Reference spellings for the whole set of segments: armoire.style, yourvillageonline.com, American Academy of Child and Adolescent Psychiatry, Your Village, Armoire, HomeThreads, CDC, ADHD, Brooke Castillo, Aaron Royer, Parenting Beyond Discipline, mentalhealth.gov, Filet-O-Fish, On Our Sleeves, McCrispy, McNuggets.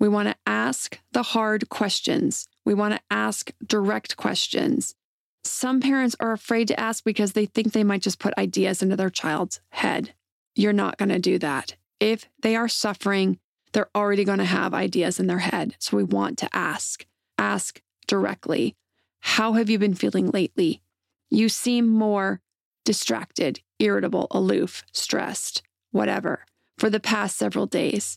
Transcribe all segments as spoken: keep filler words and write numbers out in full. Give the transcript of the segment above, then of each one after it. We want to ask the hard questions. We want to ask direct questions. Some parents are afraid to ask because they think they might just put ideas into their child's head. You're not going to do that. If they are suffering, they're already going to have ideas in their head. So we want to ask. Ask directly. How have you been feeling lately? You seem more distracted, irritable, aloof, stressed, whatever, for the past several days.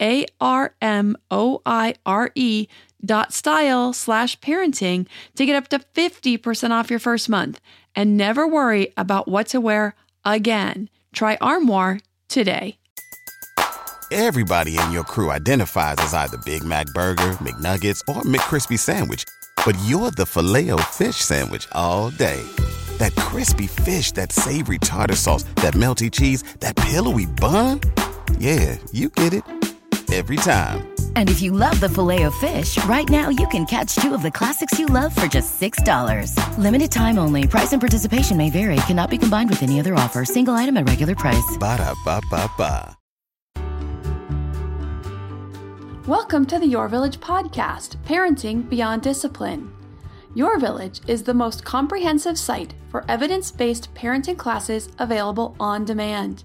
A R M O I R E dot style slash parenting to get up to fifty percent off your first month and never worry about what to wear again. Try Armoire today. Everybody in your crew identifies as either Big Mac Burger, McNuggets, or McCrispy Sandwich, but you're the Filet-O-Fish Sandwich all day. That crispy fish, that savory tartar sauce, that melty cheese, that pillowy bun. Yeah, you get it. Every time. And if you love the Filet-O-Fish, right now you can catch two of the classics you love for just six dollars. Limited time only. Price and participation may vary. Cannot be combined with any other offer. Single item at regular price. Ba-da-ba-ba-ba. Welcome to the Your Village podcast, Parenting Beyond Discipline. Your Village is the most comprehensive site for evidence-based parenting classes available on demand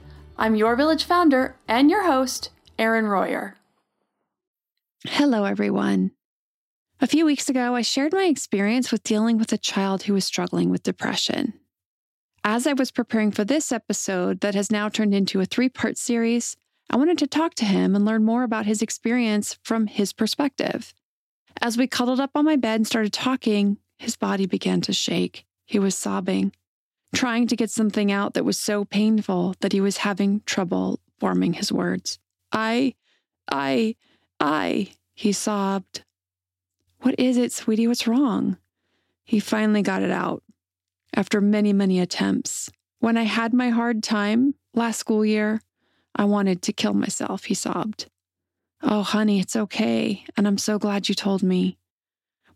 I'm Your Village founder and your host, Aaron Royer. Hello, everyone. A few weeks ago, I shared my experience with dealing with a child who was struggling with depression. As I was preparing for this episode that has now turned into a three-part series, I wanted to talk to him and learn more about his experience from his perspective. As we cuddled up on my bed and started talking, his body began to shake. He was sobbing, trying to get something out that was so painful that he was having trouble forming his words. I, I, I, he sobbed. What is it, sweetie? What's wrong? He finally got it out after many, many attempts. When I had my hard time last school year, I wanted to kill myself, he sobbed. Oh, honey, it's okay. And I'm so glad you told me.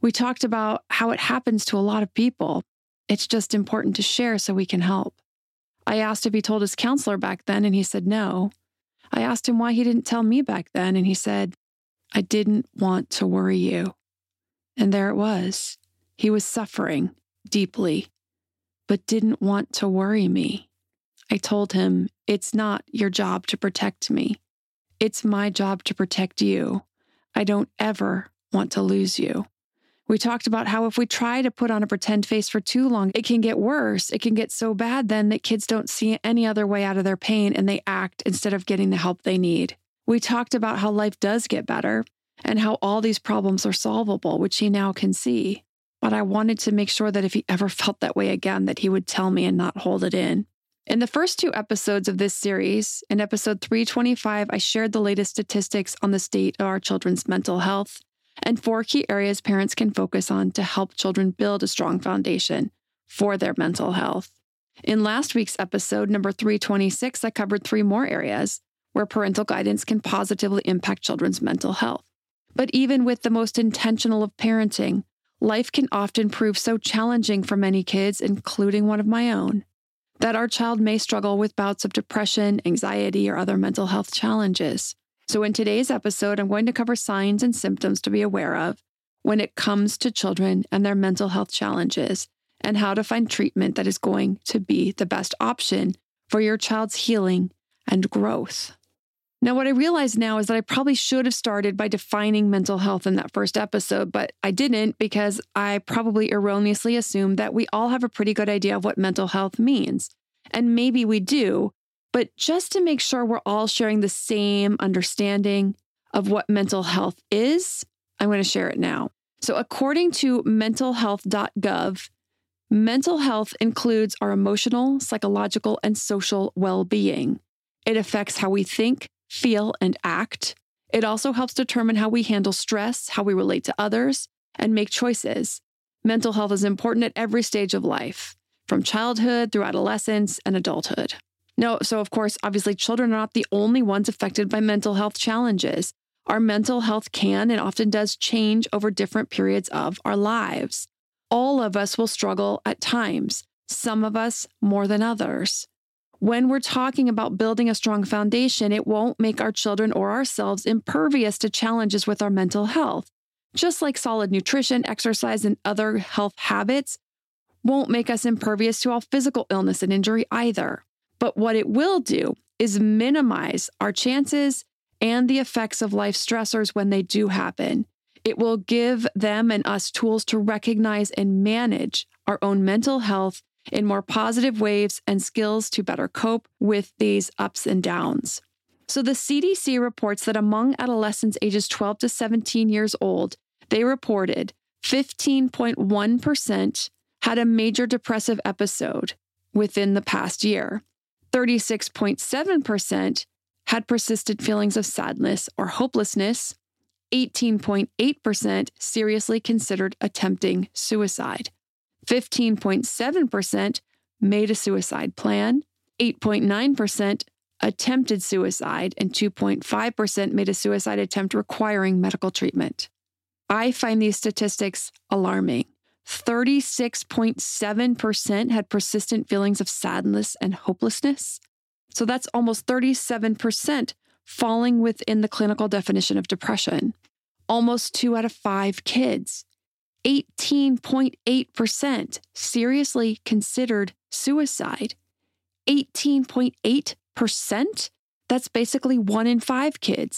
We talked about how it happens to a lot of people. It's just important to share so we can help. I asked if he told his counselor back then, and he said no. I asked him why he didn't tell me back then, and he said, I didn't want to worry you. And there it was. He was suffering deeply, but didn't want to worry me. I told him, it's not your job to protect me. It's my job to protect you. I don't ever want to lose you. We talked about how if we try to put on a pretend face for too long, it can get worse. It can get so bad then that kids don't see any other way out of their pain and they act instead of getting the help they need. We talked about how life does get better and how all these problems are solvable, which he now can see. But I wanted to make sure that if he ever felt that way again, that he would tell me and not hold it in. In the first two episodes of this series, in episode three twenty-five, I shared the latest statistics on the state of our children's mental health and four key areas parents can focus on to help children build a strong foundation for their mental health. In last week's episode, number three twenty-six, I covered three more areas where parental guidance can positively impact children's mental health. But even with the most intentional of parenting, life can often prove so challenging for many kids, including one of my own, that our child may struggle with bouts of depression, anxiety, or other mental health challenges. So in today's episode, I'm going to cover signs and symptoms to be aware of when it comes to children and their mental health challenges, and how to find treatment that is going to be the best option for your child's healing and growth. Now, what I realize now is that I probably should have started by defining mental health in that first episode, but I didn't because I probably erroneously assumed that we all have a pretty good idea of what mental health means. And maybe we do, but just to make sure we're all sharing the same understanding of what mental health is, I'm going to share it now. So according to mental health dot gov, mental health includes our emotional, psychological, and social well-being. It affects how we think, feel, and act. It also helps determine how we handle stress, how we relate to others, and make choices. Mental health is important at every stage of life, from childhood through adolescence and adulthood. No, so of course, obviously, children are not the only ones affected by mental health challenges. Our mental health can and often does change over different periods of our lives. All of us will struggle at times, some of us more than others. When we're talking about building a strong foundation, it won't make our children or ourselves impervious to challenges with our mental health. Just like solid nutrition, exercise, and other health habits won't make us impervious to all physical illness and injury either. But what it will do is minimize our chances and the effects of life stressors when they do happen. It will give them and us tools to recognize and manage our own mental health in more positive ways and skills to better cope with these ups and downs. So the C D C reports that among adolescents ages twelve to seventeen years old, they reported fifteen point one percent had a major depressive episode within the past year. thirty-six point seven percent had persistent feelings of sadness or hopelessness. eighteen point eight percent seriously considered attempting suicide. fifteen point seven percent made a suicide plan. eight point nine percent attempted suicide. And two point five percent made a suicide attempt requiring medical treatment. I find these statistics alarming. thirty-six point seven percent had persistent feelings of sadness and hopelessness. So that's almost thirty-seven percent falling within the clinical definition of depression. Almost two out of five kids, eighteen point eight percent seriously considered suicide. eighteen point eight percent? That's basically one in five kids.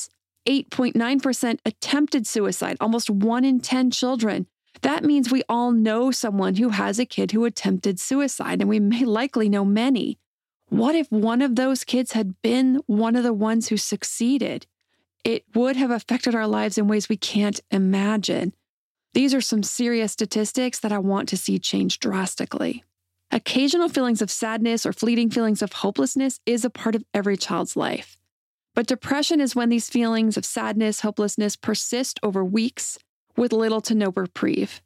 eight point nine percent attempted suicide, almost one in ten children. That means we all know someone who has a kid who attempted suicide, and we may likely know many. What if one of those kids had been one of the ones who succeeded? It would have affected our lives in ways we can't imagine. These are some serious statistics that I want to see change drastically. Occasional feelings of sadness or fleeting feelings of hopelessness is a part of every child's life. But depression is when these feelings of sadness, hopelessness persist over weeks with little to no reprieve.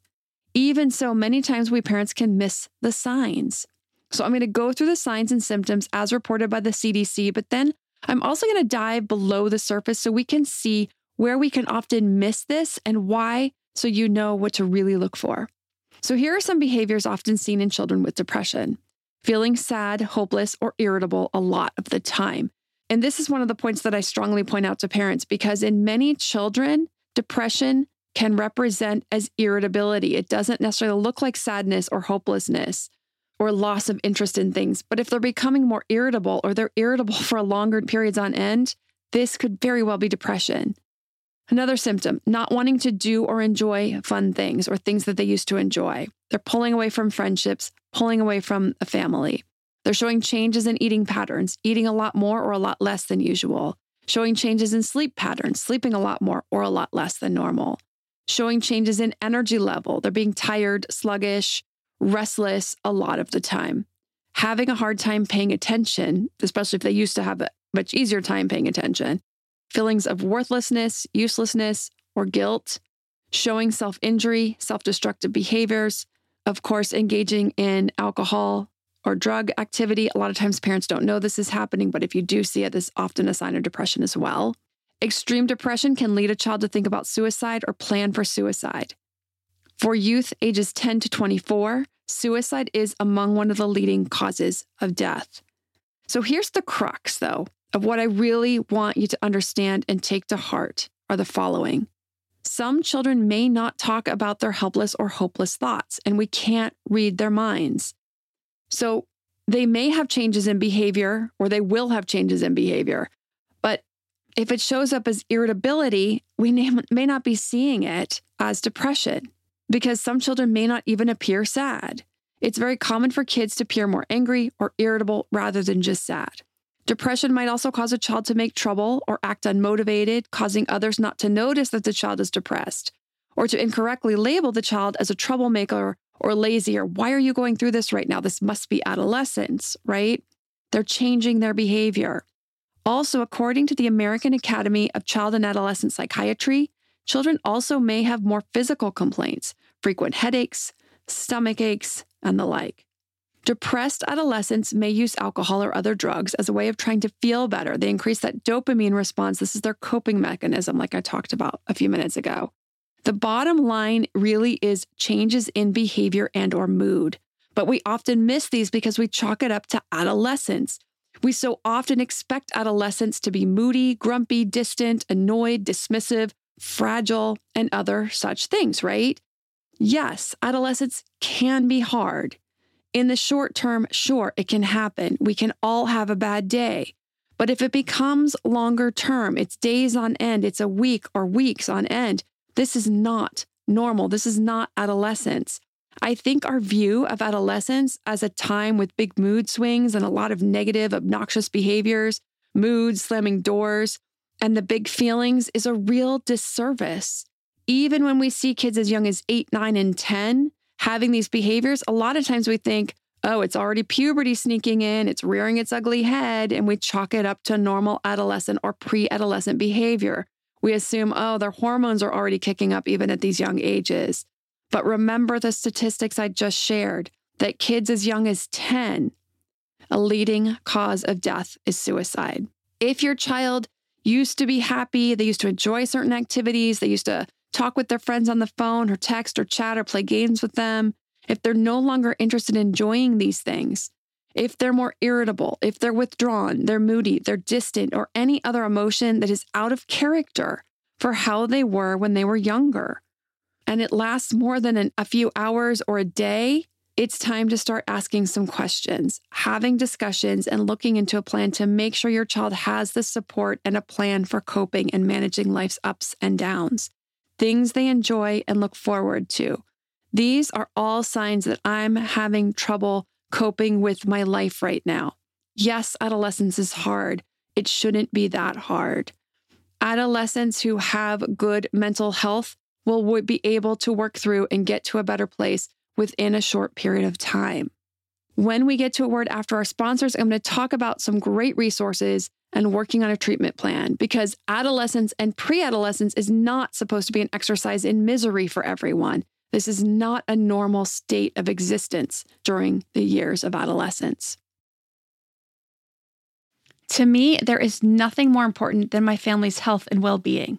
Even so, many times we parents can miss the signs. So I'm going to go through the signs and symptoms as reported by the C D C, but then I'm also going to dive below the surface so we can see where we can often miss this and why, so you know what to really look for. So here are some behaviors often seen in children with depression. Feeling sad, hopeless, or irritable a lot of the time. And this is one of the points that I strongly point out to parents, because in many children, depression can represent as irritability. It doesn't necessarily look like sadness or hopelessness or loss of interest in things. But if they're becoming more irritable or they're irritable for longer periods on end, this could very well be depression. Another symptom, not wanting to do or enjoy fun things or things that they used to enjoy. They're pulling away from friendships, pulling away from a family. They're showing changes in eating patterns, eating a lot more or a lot less than usual. Showing changes in sleep patterns, sleeping a lot more or a lot less than normal. showing changes in energy level. They're being tired, sluggish, restless a lot of the time, having a hard time paying attention, especially if they used to have a much easier time paying attention, feelings of worthlessness, uselessness, or guilt, showing self-injury, self-destructive behaviors, of course, engaging in alcohol or drug activity. A lot of times parents don't know this is happening, but if you do see it, this is often a sign of depression as well. Extreme depression can lead a child to think about suicide or plan for suicide. For youth ages ten to twenty-four, suicide is among one of the leading causes of death. So here's the crux, though, of what I really want you to understand and take to heart are the following. Some children may not talk about their helpless or hopeless thoughts, and we can't read their minds. So they may have changes in behavior, or they will have changes in behavior. But if it shows up as irritability, we may not be seeing it as depression, because some children may not even appear sad. It's very common for kids to appear more angry or irritable rather than just sad. Depression might also cause a child to make trouble or act unmotivated, causing others not to notice that the child is depressed, or to incorrectly label the child as a troublemaker or lazy, or why are you going through this right now? This must be adolescence, right? They're changing their behavior. Also, according to the American Academy of Child and Adolescent Psychiatry, children also may have more physical complaints, frequent headaches, stomach aches, and the like. Depressed adolescents may use alcohol or other drugs as a way of trying to feel better. They increase that dopamine response. This is their coping mechanism, like I talked about a few minutes ago. The bottom line really is changes in behavior and or mood. But we often miss these because we chalk it up to adolescence. We so often expect adolescents to be moody, grumpy, distant, annoyed, dismissive, fragile, and other such things, right? Yes, adolescence can be hard. In the short term, sure, it can happen. We can all have a bad day. But if it becomes longer term, it's days on end, it's a week or weeks on end, this is not normal. This is not adolescence. I think our view of adolescence as a time with big mood swings and a lot of negative, obnoxious behaviors, moods, slamming doors, and the big feelings is a real disservice. Even when we see kids as young as eight, nine, and ten having these behaviors, a lot of times we think, oh, it's already puberty sneaking in, it's rearing its ugly head, and we chalk it up to normal adolescent or pre-adolescent behavior. We assume, oh, their hormones are already kicking up even at these young ages. But remember the statistics I just shared, that kids as young as ten, a leading cause of death is suicide. If your child used to be happy, they used to enjoy certain activities, they used to talk with their friends on the phone or text or chat or play games with them, if they're no longer interested in enjoying these things, if they're more irritable, if they're withdrawn, they're moody, they're distant, or any other emotion that is out of character for how they were when they were younger, and it lasts more than an, a few hours or a day, it's time to start asking some questions, having discussions, and looking into a plan to make sure your child has the support and a plan for coping and managing life's ups and downs, things they enjoy and look forward to. These are all signs that I'm having trouble coping with my life right now. Yes, adolescence is hard. It shouldn't be that hard. Adolescents who have good mental health will be able to work through and get to a better place within a short period of time. When we get to a word after our sponsors, I'm going to talk about some great resources and working on a treatment plan, because adolescence and pre-adolescence is not supposed to be an exercise in misery for everyone. This is not a normal state of existence during the years of adolescence. To me, there is nothing more important than my family's health and well-being.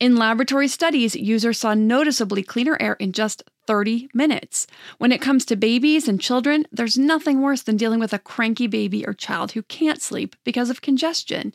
In laboratory studies, users saw noticeably cleaner air in just thirty minutes. When it comes to babies and children, there's nothing worse than dealing with a cranky baby or child who can't sleep because of congestion.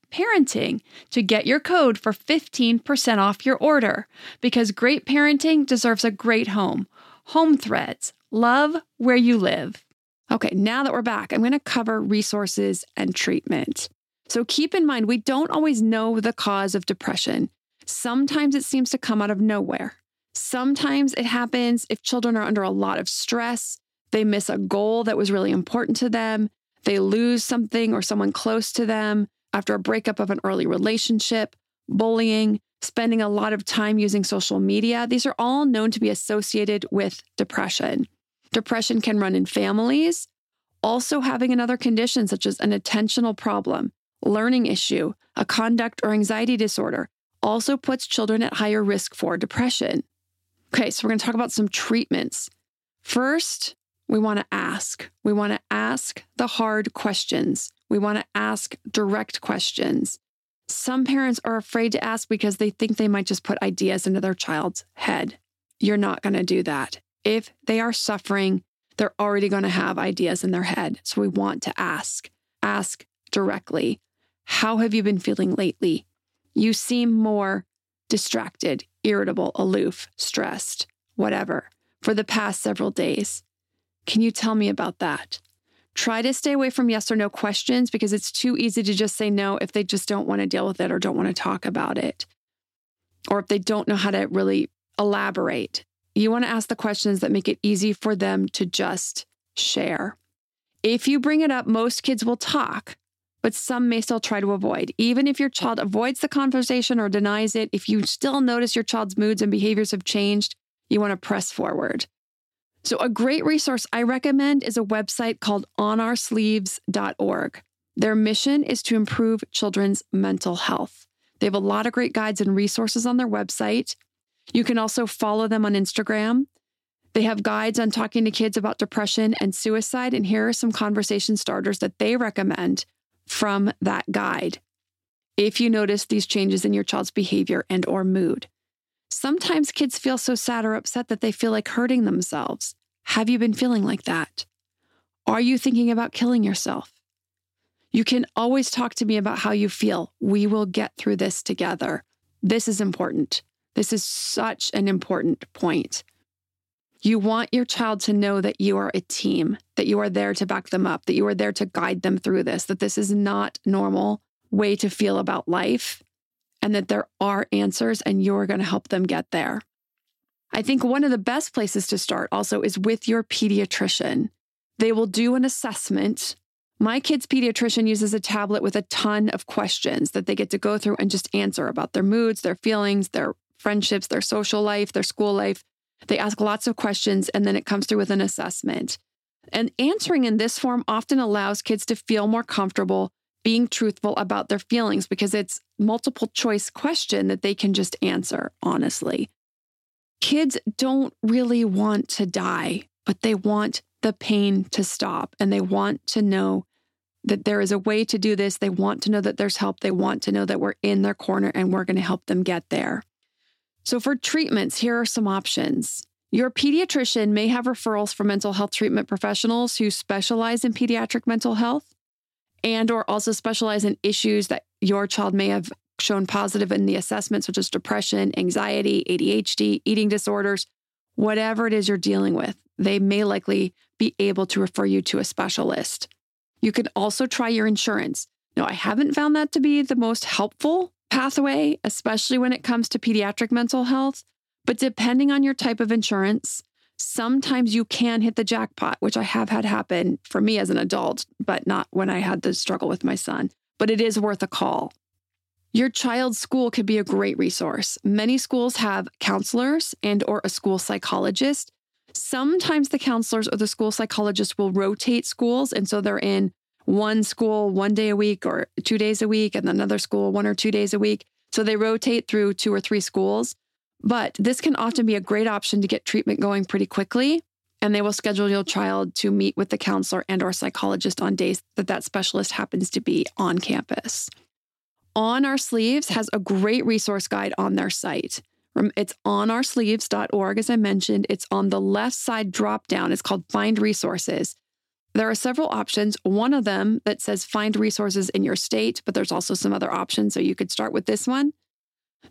parenting to get your code for fifteen percent off your order, because great parenting deserves a great home. Home Threads, love where you live. Okay, now that we're back, I'm going to cover resources and treatment. So keep in mind, we don't always know the cause of depression. Sometimes it seems to come out of nowhere. Sometimes it happens if children are under a lot of stress, they miss a goal that was really important to them, they lose something or someone close to them, after a breakup of an early relationship, bullying, spending a lot of time using social media. These are all known to be associated with depression. Depression can run in families. Also having another condition such as an attentional problem, learning issue, a conduct or anxiety disorder also puts children at higher risk for depression. Okay, so we're going to talk about some treatments. First, we want to ask. We want to ask the hard questions. We want to ask direct questions. Some parents are afraid to ask because they think they might just put ideas into their child's head. You're not going to do that. If they are suffering, they're already going to have ideas in their head. So we want to ask. Ask directly. How have you been feeling lately? You seem more distracted, irritable, aloof, stressed, whatever, for the past several days. Can you tell me about that? Try to stay away from yes or no questions, because it's too easy to just say no if they just don't want to deal with it or don't want to talk about it, or if they don't know how to really elaborate. You want to ask the questions that make it easy for them to just share. If you bring it up, most kids will talk, but some may still try to avoid. Even if your child avoids the conversation or denies it, if you still notice your child's moods and behaviors have changed, you want to press forward. So a great resource I recommend is a website called on our sleeves dot org. Their mission is to improve children's mental health. They have a lot of great guides and resources on their website. You can also follow them on Instagram. They have guides on talking to kids about depression and suicide, and here are some conversation starters that they recommend from that guide if you notice these changes in your child's behavior and or mood. Sometimes kids feel so sad or upset that they feel like hurting themselves. Have you been feeling like that? Are you thinking about killing yourself? You can always talk to me about how you feel. We will get through this together. This is important. This is such an important point. You want your child to know that you are a team, that you are there to back them up, that you are there to guide them through this, that this is not a normal way to feel about life, and that there are answers and you're going to help them get there. I think one of the best places to start also is with your pediatrician. They will do an assessment. My kid's pediatrician uses a tablet with a ton of questions that they get to go through and just answer about their moods, their feelings, their friendships, their social life, their school life. They ask lots of questions, and then it comes through with an assessment. And answering in this form often allows kids to feel more comfortable being truthful about their feelings because it's multiple choice question that they can just answer honestly. Kids don't really want to die, but they want the pain to stop, and they want to know that there is a way to do this. They want to know that there's help. They want to know that we're in their corner and we're going to help them get there. So for treatments, here are some options. Your pediatrician may have referrals for mental health treatment professionals who specialize in pediatric mental health and or also specialize in issues that your child may have shown positive in the assessment, such as depression, anxiety, A D H D, eating disorders, whatever it is you're dealing with. They may likely be able to refer you to a specialist. You can also try your insurance. Now, I haven't found that to be the most helpful pathway, especially when it comes to pediatric mental health. But depending on your type of insurance, sometimes you can hit the jackpot, which I have had happen for me as an adult, but not when I had the struggle with my son. But it is worth a call. Your child's school could be a great resource. Many schools have counselors and or a school psychologist. Sometimes the counselors or the school psychologist will rotate schools. And so they're in one school one day a week or two days a week and another school one or two days a week. So they rotate through two or three schools. But this can often be a great option to get treatment going pretty quickly. And they will schedule your child to meet with the counselor and or psychologist on days that that specialist happens to be on campus. On Our Sleeves has a great resource guide on their site. It's on our sleeves dot org, as I mentioned. It's on the left side drop down. It's called Find Resources. There are several options. One of them that says Find Resources in Your State, but there's also some other options. So you could start with this one.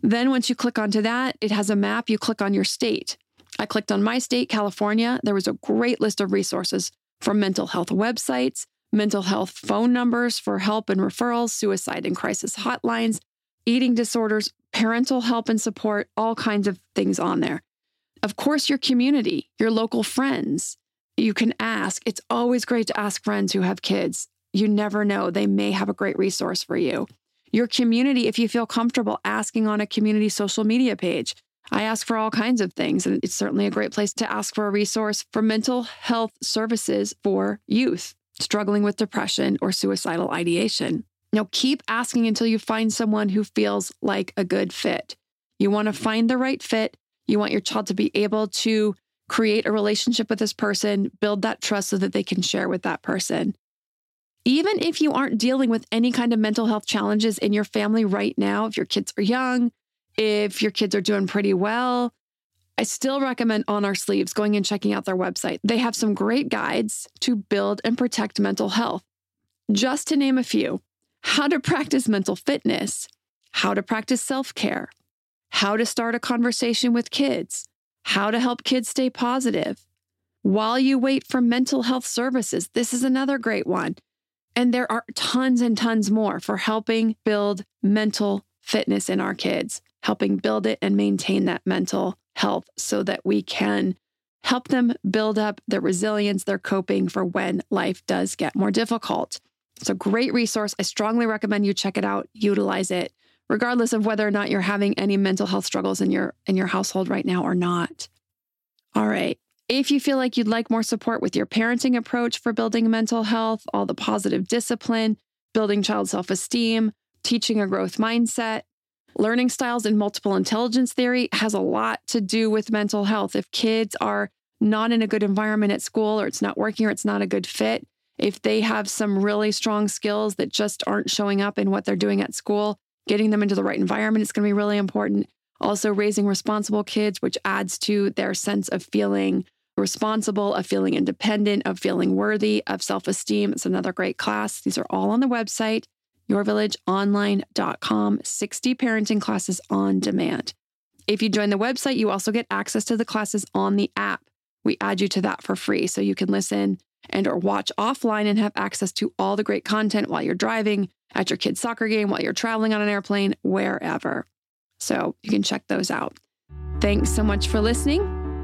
Then once you click onto that, it has a map. You click on your state. I clicked on my state, California. There was a great list of resources for mental health websites, mental health phone numbers for help and referrals, suicide and crisis hotlines, eating disorders, parental help and support, all kinds of things on there. Of course, your community, your local friends, you can ask. It's always great to ask friends who have kids. You never know. They may have a great resource for you. Your community, if you feel comfortable asking on a community social media page. I ask for all kinds of things, and it's certainly a great place to ask for a resource for mental health services for youth struggling with depression or suicidal ideation. Now, keep asking until you find someone who feels like a good fit. You want to find the right fit. You want your child to be able to create a relationship with this person, build that trust so that they can share with that person. Even if you aren't dealing with any kind of mental health challenges in your family right now, if your kids are young, if your kids are doing pretty well, I still recommend On Our Sleeves going and checking out their website. They have some great guides to build and protect mental health. Just to name a few. How to practice mental fitness, how to practice self-care, how to start a conversation with kids, how to help kids stay positive, while you wait for mental health services. This is another great one. And there are tons and tons more for helping build mental fitness in our kids, helping build it and maintain that mental health so that we can help them build up their resilience, their coping for when life does get more difficult. It's a great resource. I strongly recommend you check it out, utilize it, regardless of whether or not you're having any mental health struggles in your in your household right now or not. All right. If you feel like you'd like more support with your parenting approach for building mental health, all the positive discipline, building child self-esteem, teaching a growth mindset, learning styles and multiple intelligence theory has a lot to do with mental health. If kids are not in a good environment at school or it's not working or it's not a good fit, if they have some really strong skills that just aren't showing up in what they're doing at school, getting them into the right environment is going to be really important. Also raising responsible kids, which adds to their sense of feeling responsible, of feeling independent, of feeling worthy, of self-esteem. It's another great class. These are all on the website, your village online dot com, sixty parenting classes on demand. If you join the website, you also get access to the classes on the app. We add you to that for free so you can listen and or watch offline and have access to all the great content while you're driving, at your kid's soccer game, while you're traveling on an airplane, wherever. So you can check those out. Thanks so much for listening,